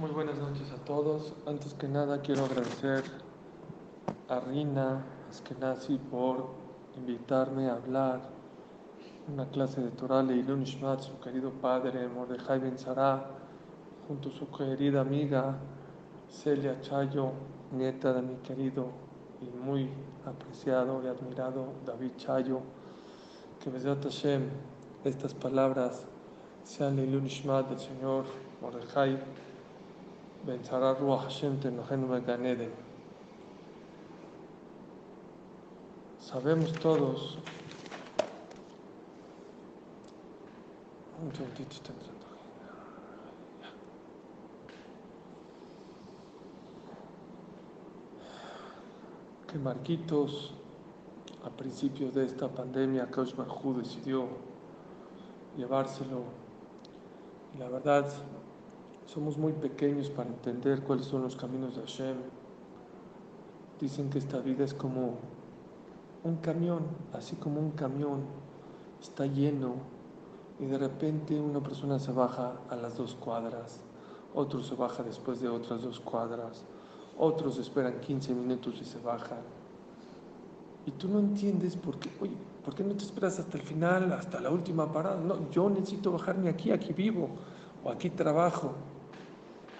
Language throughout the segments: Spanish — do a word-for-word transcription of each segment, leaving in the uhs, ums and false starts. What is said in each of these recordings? Muy buenas noches a todos. Antes que nada quiero agradecer a Rina Askenazi por invitarme a hablar una clase de Torah Leilun Nishmat, su querido padre Mordechai Ben Sara, junto a su querida amiga Celia Chayo, nieta de mi querido y muy apreciado y admirado David Chayo. Que Besat Hashem estas palabras sean Leilun Nishmat del señor Mordechai Ben Sara Ruach Hashem Tenohenu Began Eden. Sabemos todos un segundito está entrando. Que Marquitos, a principios de esta pandemia, Kaush Barjú decidió llevárselo. Y la verdad, somos muy pequeños para entender cuáles son los caminos de Hashem. Dicen que esta vida es como un camión, así como un camión está lleno y de repente una persona se baja a las dos cuadras, otro se baja después de otras dos cuadras, otros esperan quince minutos y se bajan. Y tú no entiendes por qué, oye, ¿por qué no te esperas hasta el final, hasta la última parada? No, yo necesito bajarme aquí, aquí vivo o aquí trabajo.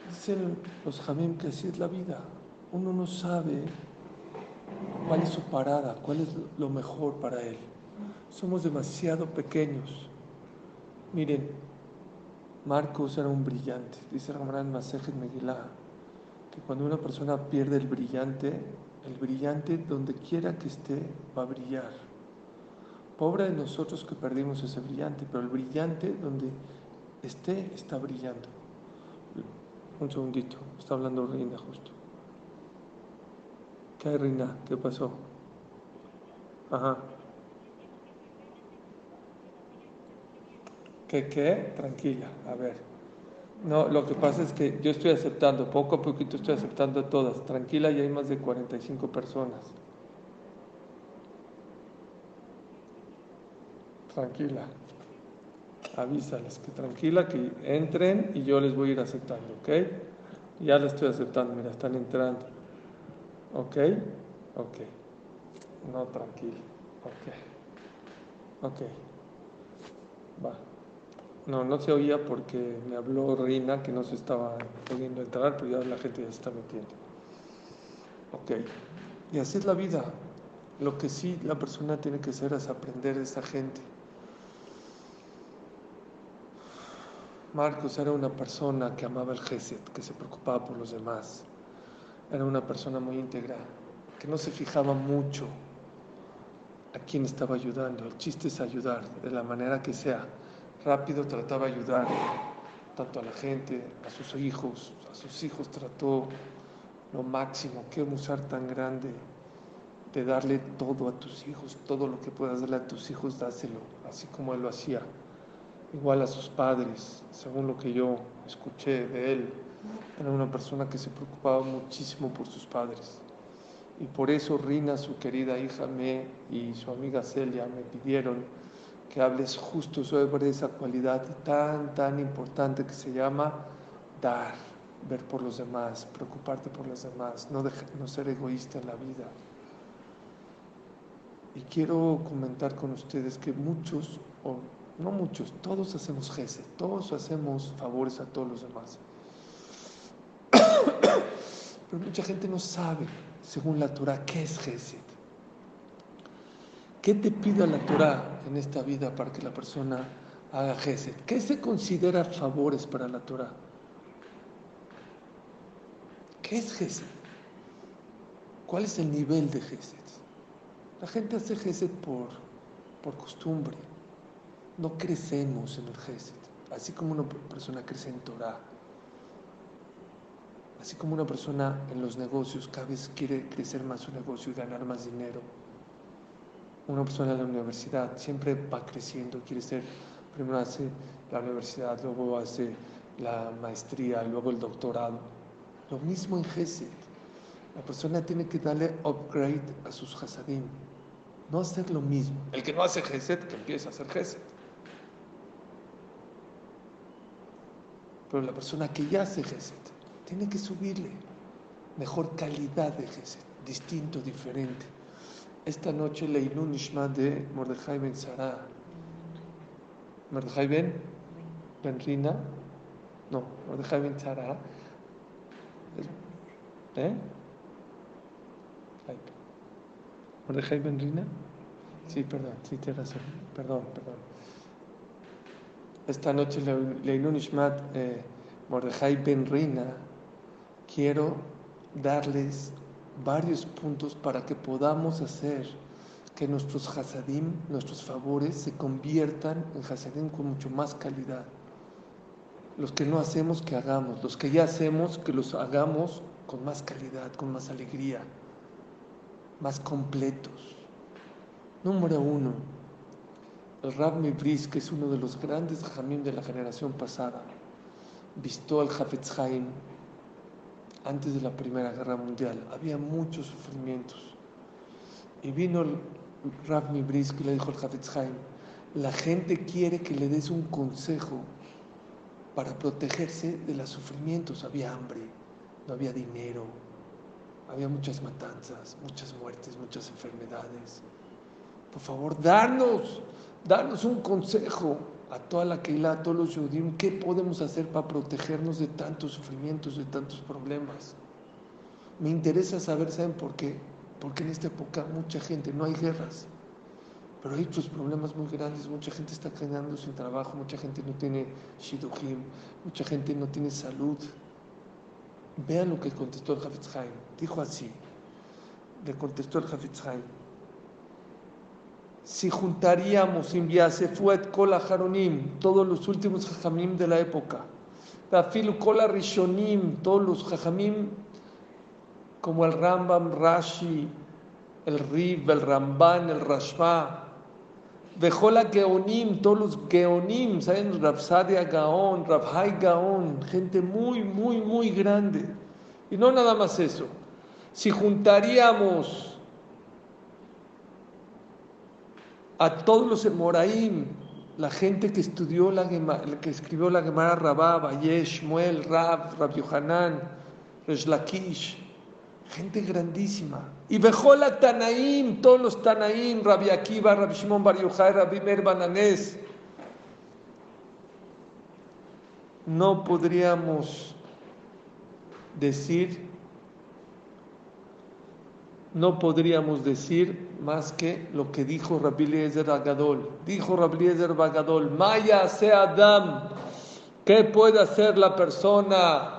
Dicen los jamim que así es la vida. Uno no sabe cuál es su parada, cuál es lo mejor para él. Somos demasiado pequeños. Miren, Marcos era un brillante. Dice Ramban Masejet Meguila que cuando una persona pierde el brillante, el brillante donde quiera que esté va a brillar. Pobre de nosotros que perdimos ese brillante, pero el brillante donde esté está brillando. Un segundito, está hablando Rina justo. ¿Qué hay, Rina? ¿Qué pasó? Ajá. ¿Qué, qué? Tranquila, a ver. No, lo que pasa es que yo estoy aceptando, poco a poquito estoy aceptando a todas. Tranquila, ya hay más de cuarenta y cinco personas. Tranquila. Avísales que tranquila, que entren y yo les voy a ir aceptando, ¿ok? Ya les estoy aceptando, mira, están entrando. ¿Ok? Ok. No, tranquila. Ok. Ok. Va. No, no se oía porque me habló Rina que no se estaba pudiendo entrar, pero ya la gente ya se está metiendo. Ok. Y así es la vida. Lo que sí la persona tiene que hacer es aprender de esa gente. Marcos era una persona que amaba el GESET, que se preocupaba por los demás. Era una persona muy íntegra, que no se fijaba mucho a quién estaba ayudando. El chiste es ayudar, de la manera que sea. Rápido trataba de ayudar, tanto a la gente, a sus hijos. A sus hijos trató lo máximo. Qué musar tan grande de darle todo a tus hijos. Todo lo que puedas darle a tus hijos, dáselo, así como él lo hacía. Igual a sus padres, según lo que yo escuché de él, era una persona que se preocupaba muchísimo por sus padres. Y por eso Rina, su querida hija, me y su amiga Celia me pidieron que hables justo sobre esa cualidad tan, tan importante que se llama dar, ver por los demás, preocuparte por los demás, no, dejar, no ser egoísta en la vida. Y quiero comentar con ustedes que muchos... Oh, no muchos, todos hacemos gesed, todos hacemos favores a todos los demás. Pero mucha gente no sabe, según la Torah, qué es gesed. ¿Qué te pide la Torah en esta vida para que la persona haga gesed? ¿Qué se considera favores para la Torah? ¿Qué es gesed? ¿Cuál es el nivel de gesed? La gente hace gesed por, por costumbre. No crecemos en el Gesed, así como una persona crece en Torah, así como una persona en los negocios cada vez quiere crecer más su negocio y ganar más dinero. Una persona en la universidad siempre va creciendo, quiere ser, primero hace la universidad, luego hace la maestría, luego el doctorado. Lo mismo en Gesed, la persona tiene que darle upgrade a sus Hasadim, no hacer lo mismo. El que no hace Gesed, que empieza a hacer Gesed. Pero la persona que ya hace Gesed, tiene que subirle. Mejor calidad de Geset, distinto, diferente. Esta noche Leilu Nishma de Mordechai Ben Sara. Mordechai Ben, Ben Rina, no, Mordechai Ben Sara. ¿Eh? ¿Mordechai Ben Rina? Sí, perdón, sí, tienes razón. Perdón, perdón. Esta noche Leilu Nishma eh, Mordechai Ben Rina, quiero darles varios puntos para que podamos hacer que nuestros hasadim, nuestros favores, se conviertan en hasadim con mucho más calidad. Los que no hacemos, que hagamos. Los que ya hacemos, que los hagamos con más calidad, con más alegría, más completos. Número uno, el Rav Mi'Brisk, que es uno de los grandes jajamim de la generación pasada, vistó al Jafetz Jaim. Antes de la Primera Guerra Mundial había muchos sufrimientos y vino el Rav Mi'Brisk y le dijo al Jafetz Jaim: la gente quiere que le des un consejo para protegerse de los sufrimientos. Había hambre, no había dinero, había muchas matanzas, muchas muertes, muchas enfermedades. Por favor, danos, danos un consejo a toda la Kehilá, a todos los Yehudim, ¿qué podemos hacer para protegernos de tantos sufrimientos, de tantos problemas? Me interesa saber, ¿saben por qué? Porque en esta época mucha gente, no hay guerras, pero hay otros problemas muy grandes, mucha gente está quedando sin trabajo, mucha gente no tiene shidduchim, mucha gente no tiene salud. Vean lo que contestó el Jafetz Jaim, dijo así, le contestó el Jafetz Jaim: si juntaríamos en Yasefuet Kol Hajaronim, todos los últimos jajamim de la época, Dafilu Kol Rishonim, todos los jajamim como el Rambam, Rashi, el Riv, el Ramban, el Rashba, Vejola Geonim, todos los Geonim, ¿saben? Rav Sadia Gaon, Rabhai gaon, gente muy, muy, muy grande. Y no nada más eso. Si juntaríamos a todos los emoraim, la gente que estudió la Gemara, que escribió la Gemara, Rabá, Bayesh, Shmuel, Rav, Rab Yohanan, Resh Lakish, gente grandísima. Y Bejola Tanaim, todos los Tanaim, Rabbi Akiva, Rabbi Shimon Bar Yochai, Rabbi Meir Bananés. No podríamos decir, no podríamos decir más que lo que dijo Rabí Ezer Bagadol. Dijo Rabí Ezer Bagadol: Maya sea Adam, ¿qué puede hacer la persona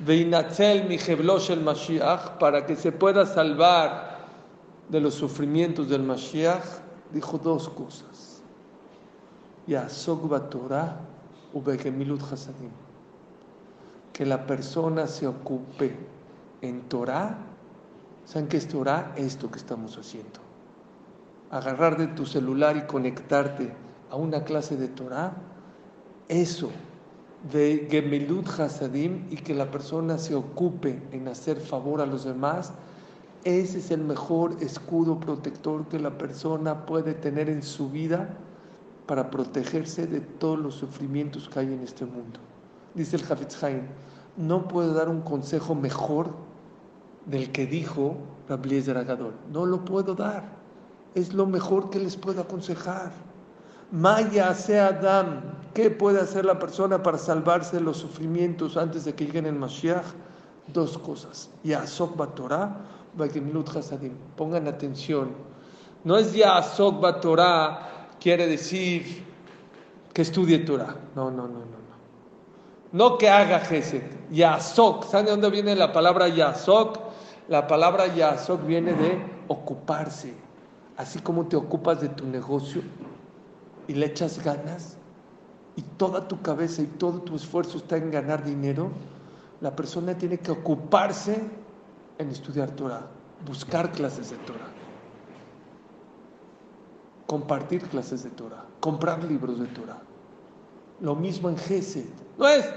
Veinatzel mi jeblosh el Mashiach para que se pueda salvar de los sufrimientos del Mashiach? Dijo dos cosas: Yasok batorah ubegemilut hasadim, que la persona se ocupe en Torah. ¿Saben qué es Torah? Esto que estamos haciendo. Agarrar de tu celular y conectarte a una clase de Torah, eso, de Gemilut Hasadim, y que la persona se ocupe en hacer favor a los demás, ese es el mejor escudo protector que la persona puede tener en su vida para protegerse de todos los sufrimientos que hay en este mundo. Dice el Jafetz Jaim: no puedo dar un consejo mejor del que dijo Rabí Ezer Bagadol. No lo puedo dar. Es lo mejor que les puedo aconsejar. Maya sea Adam, ¿qué puede hacer la persona para salvarse de los sufrimientos antes de que lleguen el Mashiach? Dos cosas. Ya'asok batorah va'gemilut hasadim. Pongan atención. No es Ya'asok batorah, quiere decir que estudie Torah. No, no, no, no. No que haga Geset. Ya'asok. ¿Saben de dónde viene la palabra Ya'asok? La palabra Ya'asok viene de ocuparse. Así como te ocupas de tu negocio y le echas ganas y toda tu cabeza y todo tu esfuerzo está en ganar dinero, la persona tiene que ocuparse en estudiar Torah, buscar clases de Torah, compartir clases de Torah, comprar libros de Torah. Lo mismo en Geset. No es,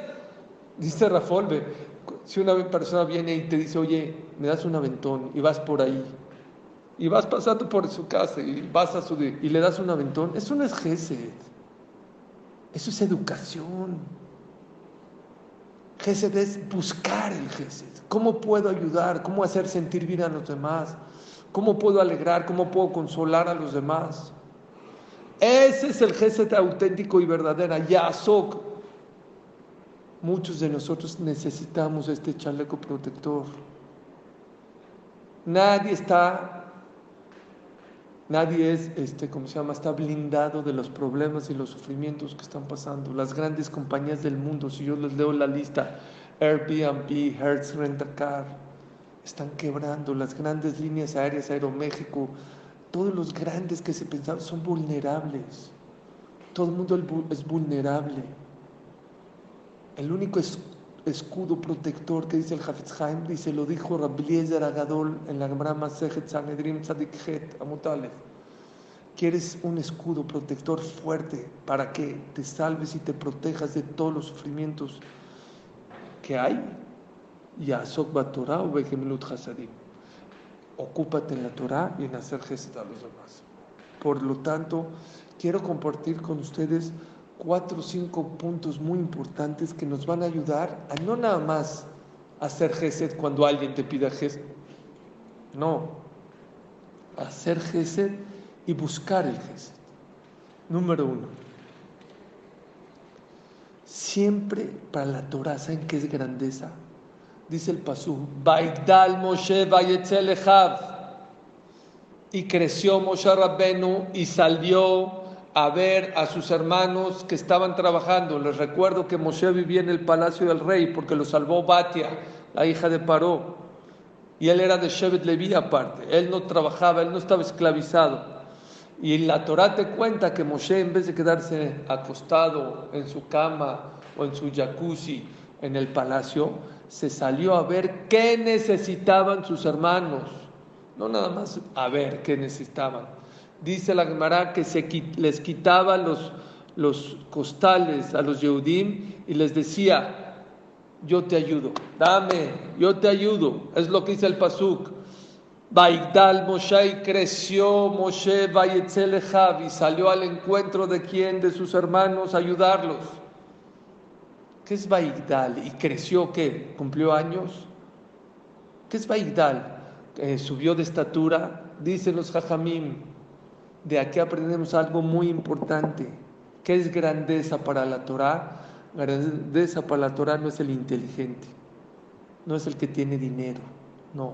dice Rafolbe, si una persona viene y te dice: oye, me das un aventón, y vas por ahí, y vas pasando por su casa, y vas a su, y le das un aventón, eso no es Geset, eso es educación. Gesed es buscar el Gesed. ¿Cómo puedo ayudar? ¿Cómo hacer sentir bien a los demás? ¿Cómo puedo alegrar? ¿Cómo puedo consolar a los demás? Ese es el Gesed auténtico y verdadero. Yasok. Muchos de nosotros necesitamos este chaleco protector. Nadie está, nadie es, este, ¿cómo se llama? Está blindado de los problemas y los sufrimientos que están pasando. Las grandes compañías del mundo, si yo les leo la lista, Airbnb, Hertz Rent a Car, están quebrando. Las grandes líneas aéreas, Aeroméxico, todos los grandes que se pensaban son vulnerables. Todo el mundo es vulnerable. El único es escudo protector que dice el Jafetz Jaim, dice, lo dijo Rabí Ezer Bagadol en la Gemara Masejet Sanedrim Sadikhet Amutalef. ¿Quieres un escudo protector fuerte para que te salves y te protejas de todos los sufrimientos que hay? Yasok batorah ubehemilut hasadim. Ocúpate en la Torah y en hacer gesed a los demás. Por lo tanto, quiero compartir con ustedes cuatro o cinco puntos muy importantes que nos van a ayudar a no nada más hacer gesed cuando alguien te pida gesed, no, hacer gesed y buscar el gesed. Número uno, siempre para la Torah, ¿saben qué es grandeza? Dice el Pasú, Vaigdal Moshe vayetzel ejav, y creció Moshe Rabbenu y salió a ver a sus hermanos que estaban trabajando. Les recuerdo que Moshe vivía en el palacio del rey porque lo salvó Batia, la hija de Paró, y él era de Shevet Leví aparte, él no trabajaba, él no estaba esclavizado. Y la Torah te cuenta que Moshe, en vez de quedarse acostado en su cama o en su jacuzzi en el palacio, se salió a ver qué necesitaban sus hermanos, no nada más a ver qué necesitaban. Dice la Gemara que se les quitaba los, los costales a los Yehudim y les decía, yo te ayudo, dame, yo te ayudo. Es lo que dice el Pasuk. Vaigdal Moshe, creció Moshe, vayetzel ejav, y salió al encuentro de quién, de sus hermanos, a ayudarlos. ¿Qué es Vaigdal? ¿Y creció qué? ¿Cumplió años? ¿Qué es Vaigdal? Eh, ¿Subió de estatura? Dicen los Jajamim. De aquí aprendemos algo muy importante. ¿Qué es grandeza para la Torah? Grandeza para la Torah no es el inteligente, no es el que tiene dinero, no.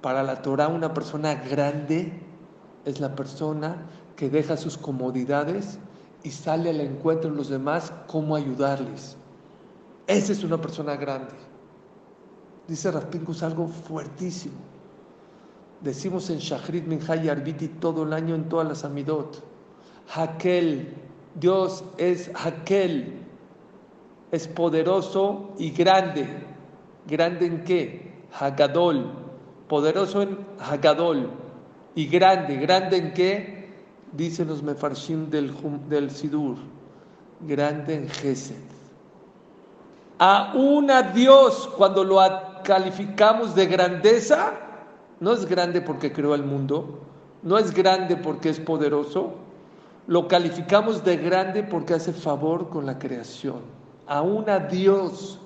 Para la Torah, una persona grande es la persona que deja sus comodidades y sale al encuentro de los demás, cómo ayudarles. Esa es una persona grande. Dice Raspinkus algo fuertísimo. Decimos en Shachrit, Minjá y Arbiti todo el año en todas las Amidot. Hakel, Dios es Hakel, es poderoso y grande. ¿Grande en qué? Hagadol, poderoso en Hagadol. Y grande, ¿grande en qué? Dicen los Mefarshim del, del Sidur, grande en Gesed. Aún a Dios, cuando lo calificamos de grandeza, no es grande porque creó el mundo, no es grande porque es poderoso, lo calificamos de grande porque hace favor con la creación. Aún a Dios,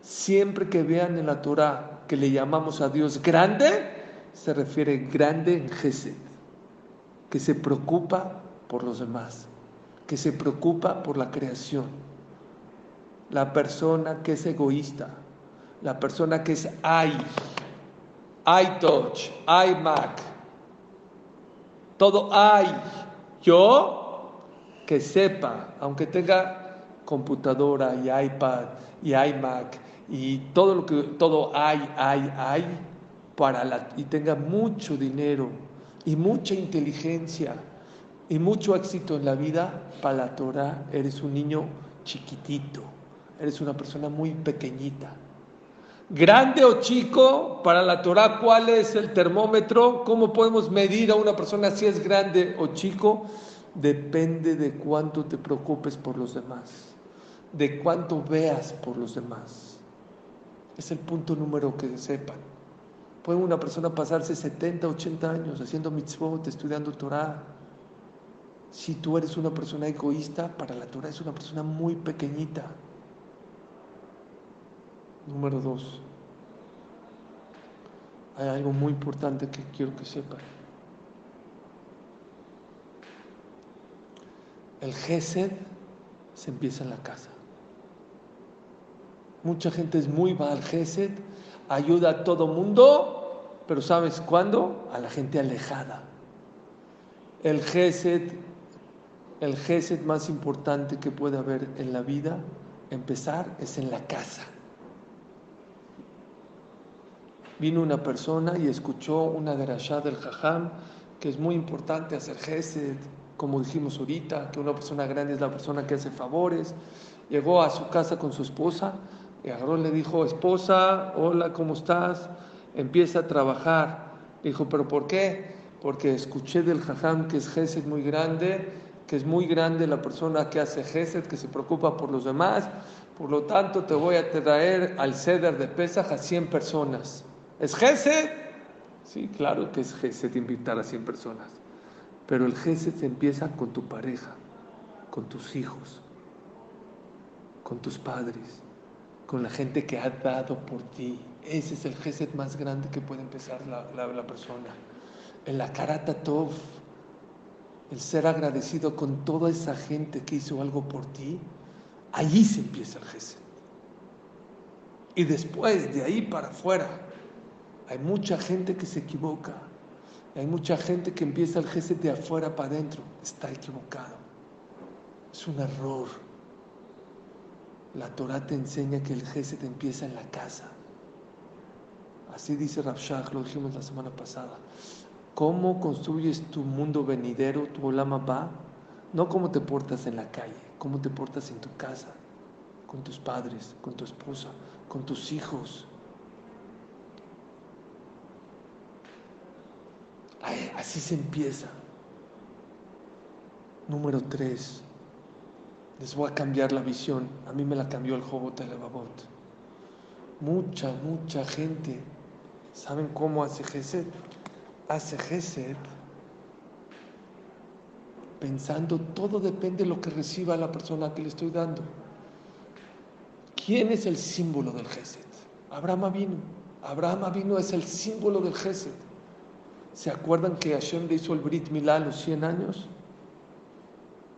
siempre que vean en la Torah que le llamamos a Dios grande, se refiere grande en Gesed, que se preocupa por los demás, que se preocupa por la creación. La persona que es egoísta, la persona que es ay, iTouch, iMac, todo hay. Yo, que sepa, aunque tenga computadora y iPad y iMac y todo lo que, todo hay, hay, hay, para la, y tenga mucho dinero y mucha inteligencia y mucho éxito en la vida, para la Torah eres un niño chiquitito, eres una persona muy pequeñita. Grande o chico, para la Torah, ¿cuál es el termómetro? ¿Cómo podemos medir a una persona si es grande o chico? Depende de cuánto te preocupes por los demás, de cuánto veas por los demás. Es el punto número que sepan. Puede una persona pasarse setenta, ochenta años haciendo mitzvot, estudiando Torah. Si tú eres una persona egoísta, para la Torah es una persona muy pequeñita. Número dos, hay algo muy importante que quiero que sepan. El gesed se empieza en la casa. Mucha gente es muy baal gesed, ayuda a todo mundo, pero ¿sabes cuándo? A la gente alejada. El gesed, el gesed más importante que puede haber en la vida, empezar, es en la casa. Vino una persona y escuchó una derashá del jajam, que es muy importante hacer gesed, como dijimos ahorita, que una persona grande es la persona que hace favores. Llegó a su casa con su esposa, y agarró le dijo, esposa, hola, ¿cómo estás? Empieza a trabajar. Dijo, ¿pero por qué? Porque escuché del jajam que es gesed muy grande, que es muy grande la persona que hace gesed, que se preocupa por los demás, por lo tanto te voy a traer al ceder de Pesaj a cien personas. ¿Es gesed? Sí, claro que es gesed invitar a cien personas. Pero el gesed se empieza con tu pareja, con tus hijos, con tus padres, con la gente que ha dado por ti. Ese es el gesed más grande que puede empezar la, la, la persona. El hakarat hatov, el ser agradecido con toda esa gente que hizo algo por ti, allí se empieza el gesed. Y después, de ahí para afuera, hay mucha gente que se equivoca. Hay mucha gente que empieza el gesed de afuera para adentro. Está equivocado. Es un error. La Torah te enseña que el gesed empieza en la casa. Así dice Rav Shach, lo dijimos la semana pasada. ¿Cómo construyes tu mundo venidero, tu olam haba? No cómo te portas en la calle, cómo te portas en tu casa, con tus padres, con tu esposa, con tus hijos. Ay, así se empieza. Número tres. Les voy a cambiar la visión. A mí me la cambió el Jobot HaLevavot. Mucha, mucha gente. ¿Saben cómo hace gesed? Hace gesed pensando, todo depende de lo que reciba la persona que le estoy dando. ¿Quién es el símbolo del gesed? Abraham Avino. Abraham Avino es el símbolo del gesed. ¿Se acuerdan que Hashem le hizo el Brit Milá a los cien años?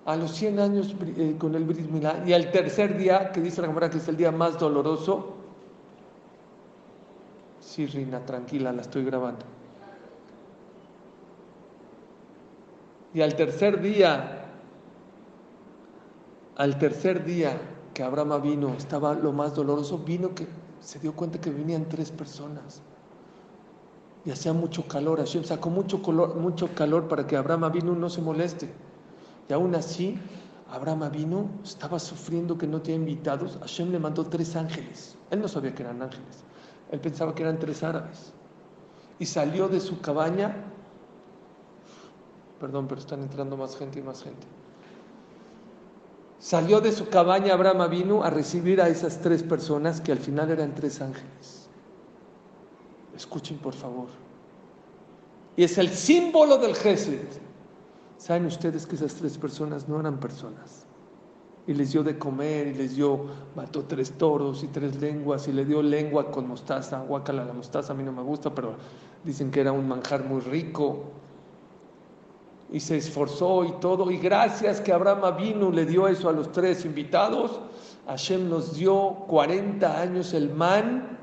A los cien años eh, con el Brit Milá. Y al tercer día, que dice la Gemara que es el día más doloroso. Sí, Rina, tranquila, la estoy grabando. Y al tercer día, al tercer día que Abraham vino, estaba lo más doloroso, vino que se dio cuenta que venían tres personas. Y hacía mucho calor, Hashem sacó mucho, color, mucho calor para que Abraham Avino no se moleste. Y aún así, Abraham Avino estaba sufriendo que no tenía invitados. Hashem le mandó tres ángeles. Él no sabía que eran ángeles. Él pensaba que eran tres árabes. Y salió de su cabaña. Perdón, pero están entrando más gente y más gente. Salió de su cabaña Abraham Avino a recibir a esas tres personas que al final eran tres ángeles. Escuchen, por favor. Y es el símbolo del gesed. Saben ustedes que esas tres personas no eran personas. Y les dio de comer, y les dio, mató tres toros y tres lenguas, y le dio lengua con mostaza. Guácala la mostaza, a mí no me gusta, pero dicen que era un manjar muy rico. Y se esforzó y todo. Y gracias que Abraham Avinu le dio eso a los tres invitados, Hashem nos dio cuarenta años el man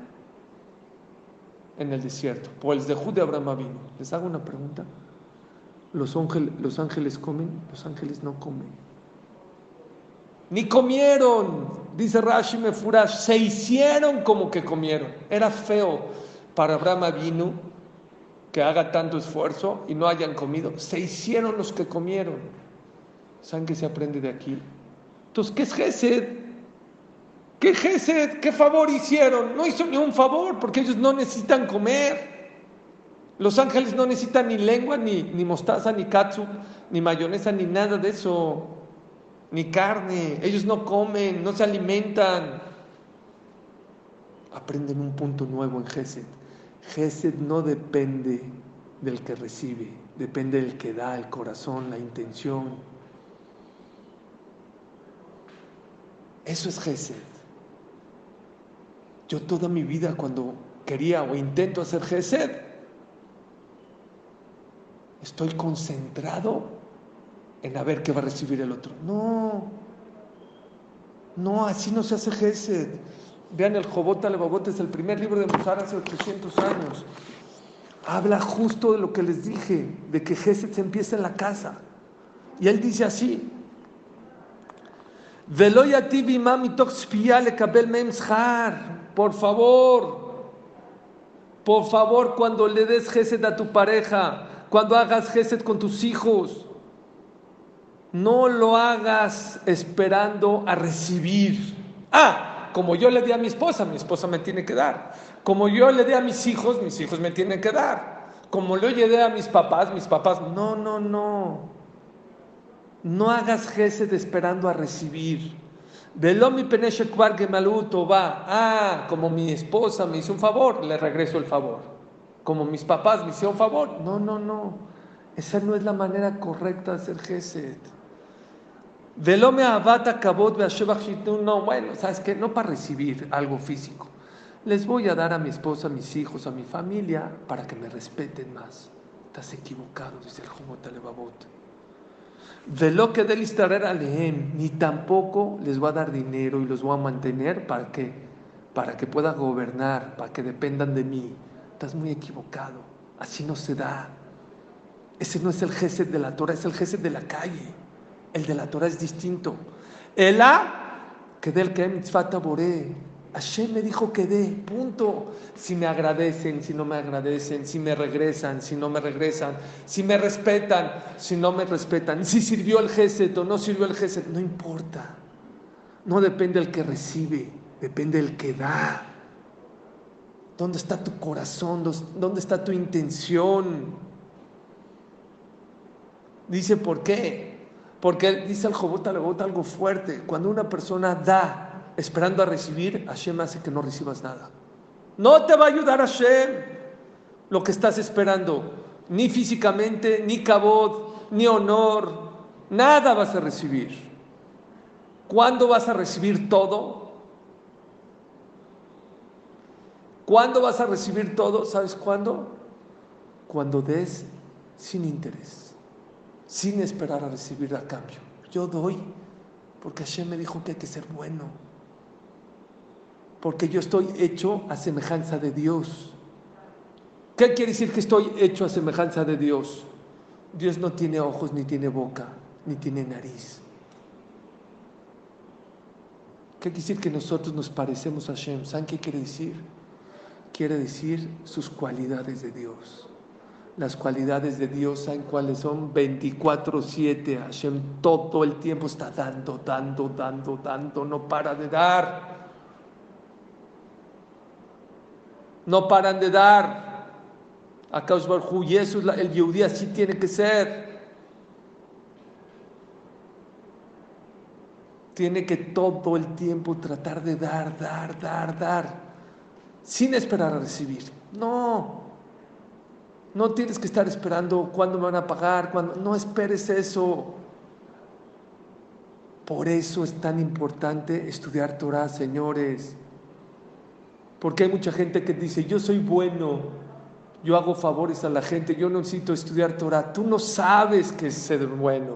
en el desierto, por el dejú de Abraham Avino. Les hago una pregunta. ¿Los ángeles, los ángeles comen? Los ángeles no comen. Ni comieron, dice Rashi Mefurash, se hicieron como que comieron. Era feo para Abraham Avino que haga tanto esfuerzo y no hayan comido. Se hicieron los que comieron. ¿Saben qué se aprende de aquí? Entonces, ¿qué es gesed? ¿Qué gesed? ¿Qué favor hicieron? No hizo ni un favor, porque ellos no necesitan comer. Los ángeles no necesitan ni lengua, ni, ni mostaza, ni katsup, ni mayonesa, ni nada de eso. Ni carne. Ellos no comen, no se alimentan. Aprenden un punto nuevo en gesed. Gesed no depende del que recibe. Depende del que da, el corazón, la intención. Eso es gesed. Yo toda mi vida cuando quería o intento hacer Gesed, estoy concentrado en a ver qué va a recibir el otro. No, no, así no se hace Gesed. Vean el Jobot HaLevavot, es el primer libro de Musar hace ochocientos años. Habla justo de lo que les dije, de que Gesed se empieza en la casa. Y él dice así: por favor, por favor, cuando le des Gesed a tu pareja, cuando hagas Gesed con tus hijos, no lo hagas esperando a recibir. Ah, como yo le di a mi esposa, mi esposa me tiene que dar. Como yo le di a mis hijos, mis hijos me tienen que dar. Como yo le di a mis papás, mis papás. No, no, no. No hagas Gesed esperando a recibir. Velomi peneshekvar gemaluto va. Ah, como mi esposa me hizo un favor, le regreso el favor. Como mis papás me hicieron un favor. No, no, no. Esa no es la manera correcta de hacer Gesed. Velomi avata kabot veashevachitun. No, bueno, ¿sabes qué? No para recibir algo físico. Les voy a dar a mi esposa, a mis hijos, a mi familia, para que me respeten más. Estás equivocado, dice el Jobot HaLevavot. De lo que del Israel Alehem, ni tampoco les voy a dar dinero y los voy a mantener para que, para que puedan gobernar, para que dependan de mí. Estás muy equivocado, así no se da. Ese no es el Gesed de la Torah, es el Gesed de la calle. El de la Torah es distinto. El A, que del que mitzvata boré. Hashem me dijo que dé, punto. Si me agradecen, si no me agradecen, si me regresan, si no me regresan, si me respetan, si no me respetan, si sirvió el Gesed o no sirvió el Gesed, no importa. No depende el que recibe, depende el que da. ¿Dónde está tu corazón? ¿Dónde está tu intención? Dice, ¿por qué? Porque dice el Jobot HaLevavot algo fuerte. Cuando una persona da esperando a recibir, Hashem hace que no recibas nada. No te va a ayudar Hashem lo que estás esperando, ni físicamente, ni kabod, ni honor, nada vas a recibir. ¿Cuándo vas a recibir todo? ¿Cuándo vas a recibir todo? ¿Sabes cuándo? Cuando des sin interés, sin esperar a recibir a cambio. Yo doy porque Hashem me dijo que hay que ser bueno, porque yo estoy hecho a semejanza de Dios. ¿Qué quiere decir que estoy hecho a semejanza de Dios? Dios no tiene ojos, ni tiene boca, ni tiene nariz. ¿Qué quiere decir que nosotros nos parecemos a Hashem? ¿Saben qué quiere decir? Quiere decir sus cualidades de Dios. Las cualidades de Dios, ¿saben cuáles son? veinticuatro siete, Hashem todo el tiempo está dando, dando, dando, dando, no para de dar. No paran de dar. A Kaush Barhu, y eso el Yehudí así tiene que ser. Tiene que todo el tiempo tratar de dar, dar, dar, dar, sin esperar a recibir. No, no tienes que estar esperando cuándo me van a pagar, cuándo. No esperes eso. Por eso es tan importante estudiar Torah, señores. Porque hay mucha gente que dice, yo soy bueno, yo hago favores a la gente, yo no necesito estudiar Torah. Tú no sabes qué es ser bueno.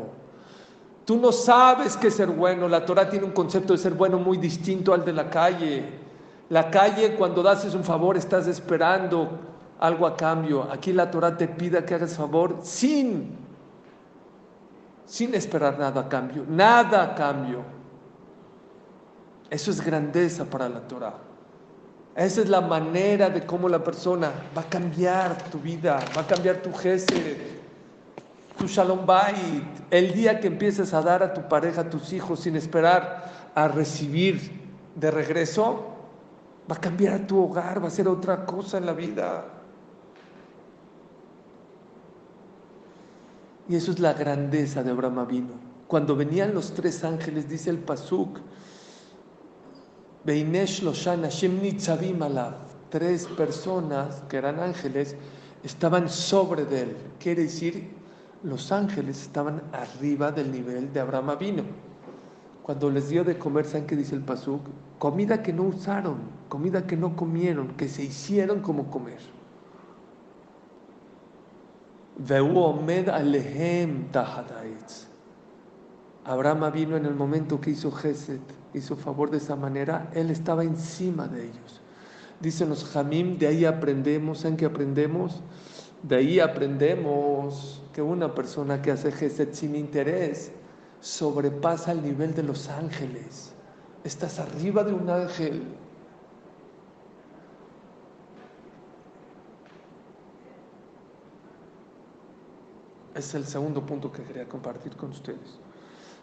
Tú no sabes qué es ser bueno. La Torah tiene un concepto de ser bueno muy distinto al de la calle. La calle, cuando das un favor, estás esperando algo a cambio. Aquí la Torah te pide que hagas favor sin, sin esperar nada a cambio. Nada a cambio. Eso es grandeza para la Torah. Esa es la manera de cómo la persona va a cambiar tu vida, va a cambiar tu Gesed, tu Shalom Bait. El día que empieces a dar a tu pareja, a tus hijos, sin esperar a recibir de regreso, va a cambiar tu hogar, va a ser otra cosa en la vida. Y eso es la grandeza de Abraham Avino. Cuando venían los tres ángeles, dice el Pasuk, tres personas que eran ángeles estaban sobre de él. Quiere decir, los ángeles estaban arriba del nivel de Abraham Avino. Cuando les dio de comer, ¿saben qué dice el Pasuk? Comida que no usaron, comida que no comieron, que se hicieron como comer. Abraham vino en el momento que hizo Geset, hizo favor de esa manera, él estaba encima de ellos. Dicen los Jamim, de ahí aprendemos, ¿saben qué aprendemos? De ahí aprendemos que una persona que hace Geset sin interés sobrepasa el nivel de los ángeles. Estás arriba de un ángel. Es el segundo punto que quería compartir con ustedes.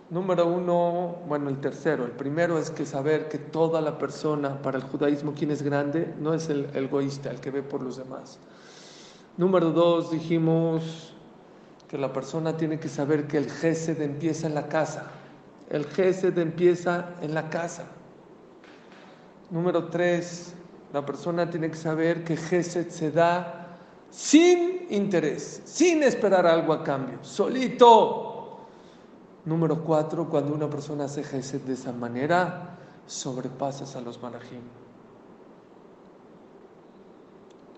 Número uno, bueno, el tercero. El primero es que saber que toda la persona, para el judaísmo, quien es grande, no es el egoísta, el que ve por los demás. Número dos, dijimos que la persona tiene que saber que el gesed empieza en la casa. El gesed empieza en la casa. Número tres, la persona tiene que saber que gesed se da sin interés, sin esperar algo a cambio, solito. Número cuatro, cuando una persona hace gesed de esa manera, sobrepasas a los malajim.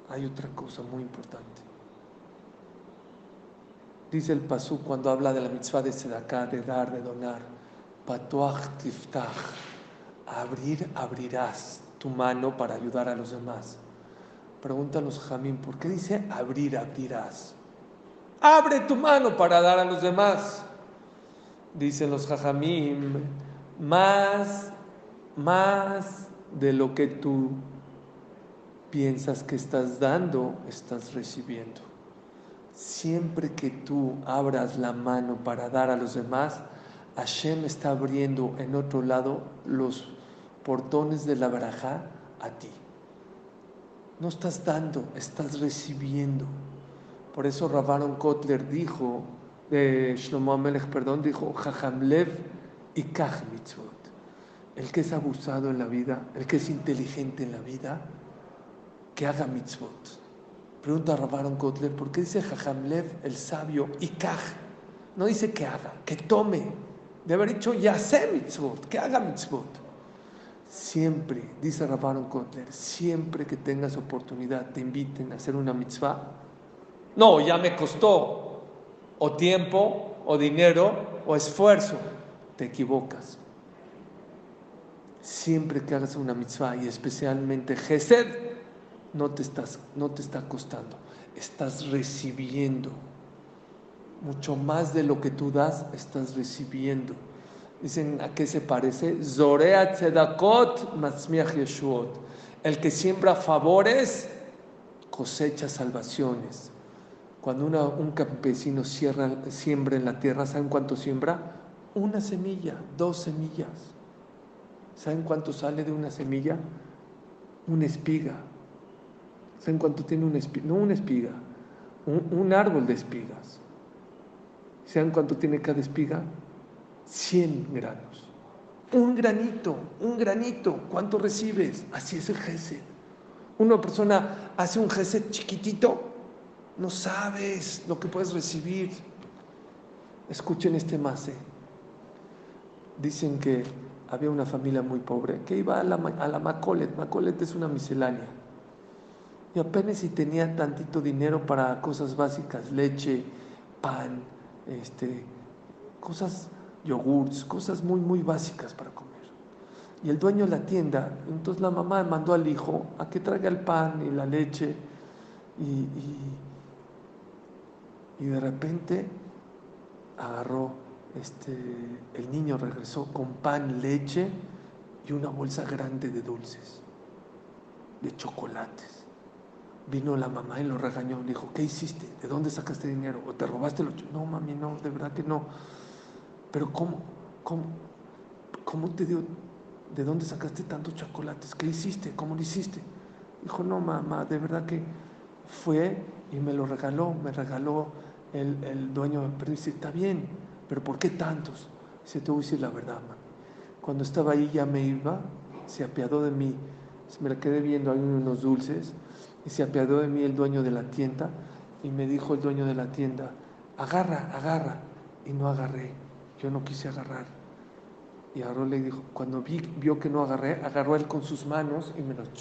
Hay otra cosa muy importante. Dice el Pasú cuando habla de la mitzvah de sedaká, de dar, de donar. Patuach tiftach, abrir, abrirás tu mano para ayudar a los demás. Pregúntanos, Jamín, ¿por qué dice abrir, abrirás? Abre tu mano para dar a los demás. Dicen los Jajamim, más, más de lo que tú piensas que estás dando, estás recibiendo. Siempre que tú abras la mano para dar a los demás, Hashem está abriendo en otro lado los portones de la barajá a ti. No estás dando, estás recibiendo. Por eso Rav Aharon Kotler dijo, eh, Shlomo Amelech, perdón, dijo, Jajamlev y Kach Mitzvot. El que es abusado en la vida, el que es inteligente en la vida, que haga Mitzvot. Pregunta a Rav Aharon Kotler, ¿por qué dice Jajamlev, el sabio, y Kach? No dice que haga, que tome. De haber dicho, ya sé mitzvot, que haga mitzvot. Siempre, dice Rav Aharon Kotler, siempre que tengas oportunidad, te inviten a hacer una mitzvah. No, ya me costó, o tiempo, o dinero, o esfuerzo. Te equivocas. Siempre que hagas una mitzvah, y especialmente gesed, no te estás, no te está costando, estás recibiendo. Mucho más de lo que tú das, estás recibiendo. Dicen, ¿a qué se parece? Zorea tzedakot matzmiach yeshuot. El que siembra favores, cosecha salvaciones. Cuando una, un campesino cierra, siembra en la tierra, ¿saben cuánto siembra? Una semilla, dos semillas. ¿Saben cuánto sale de una semilla? Una espiga. ¿Saben cuánto tiene una espiga? No una espiga, un, un árbol de espigas. ¿Saben cuánto tiene cada espiga? cien granos. Un granito, un granito. ¿Cuánto recibes? Así es el gesed. Una persona hace un gesed chiquitito, no sabes lo que puedes recibir. Escuchen este masé. Dicen que había una familia muy pobre que iba a la, a la macolet. Macolet es una miscelánea. Y apenas si tenía tantito dinero para cosas básicas, leche, pan, Este, cosas, yogurts, cosas muy muy básicas para comer. Y el dueño de la tienda, entonces la mamá mandó al hijo a que traiga el pan y la leche y, y, y de repente agarró este, el niño regresó con pan, leche y una bolsa grande de dulces, de chocolates. Vino la mamá y lo regañó. Le dijo, ¿qué hiciste? ¿De dónde sacaste dinero? ¿O te robaste los...? No, mami, no, de verdad que no. Pero ¿cómo? ¿Cómo? ¿Cómo te dio? ¿De dónde sacaste tantos chocolates? ¿Qué hiciste? ¿Cómo lo hiciste? Dijo, no, mamá, de verdad que fue y me lo regaló. Me regaló el, el dueño. Pero dice, está bien, pero ¿por qué tantos? Dice, te voy a decir la verdad, mami. Cuando estaba ahí ya me iba, se apiadó de mí. Me la quedé viendo, hay unos dulces. Y se apiadó de mí el dueño de la tienda y me dijo el dueño de la tienda, agarra, agarra. Y no agarré, yo no quise agarrar. Y agarró, le dijo, cuando vi, vio que no agarré, agarró él con sus manos y me los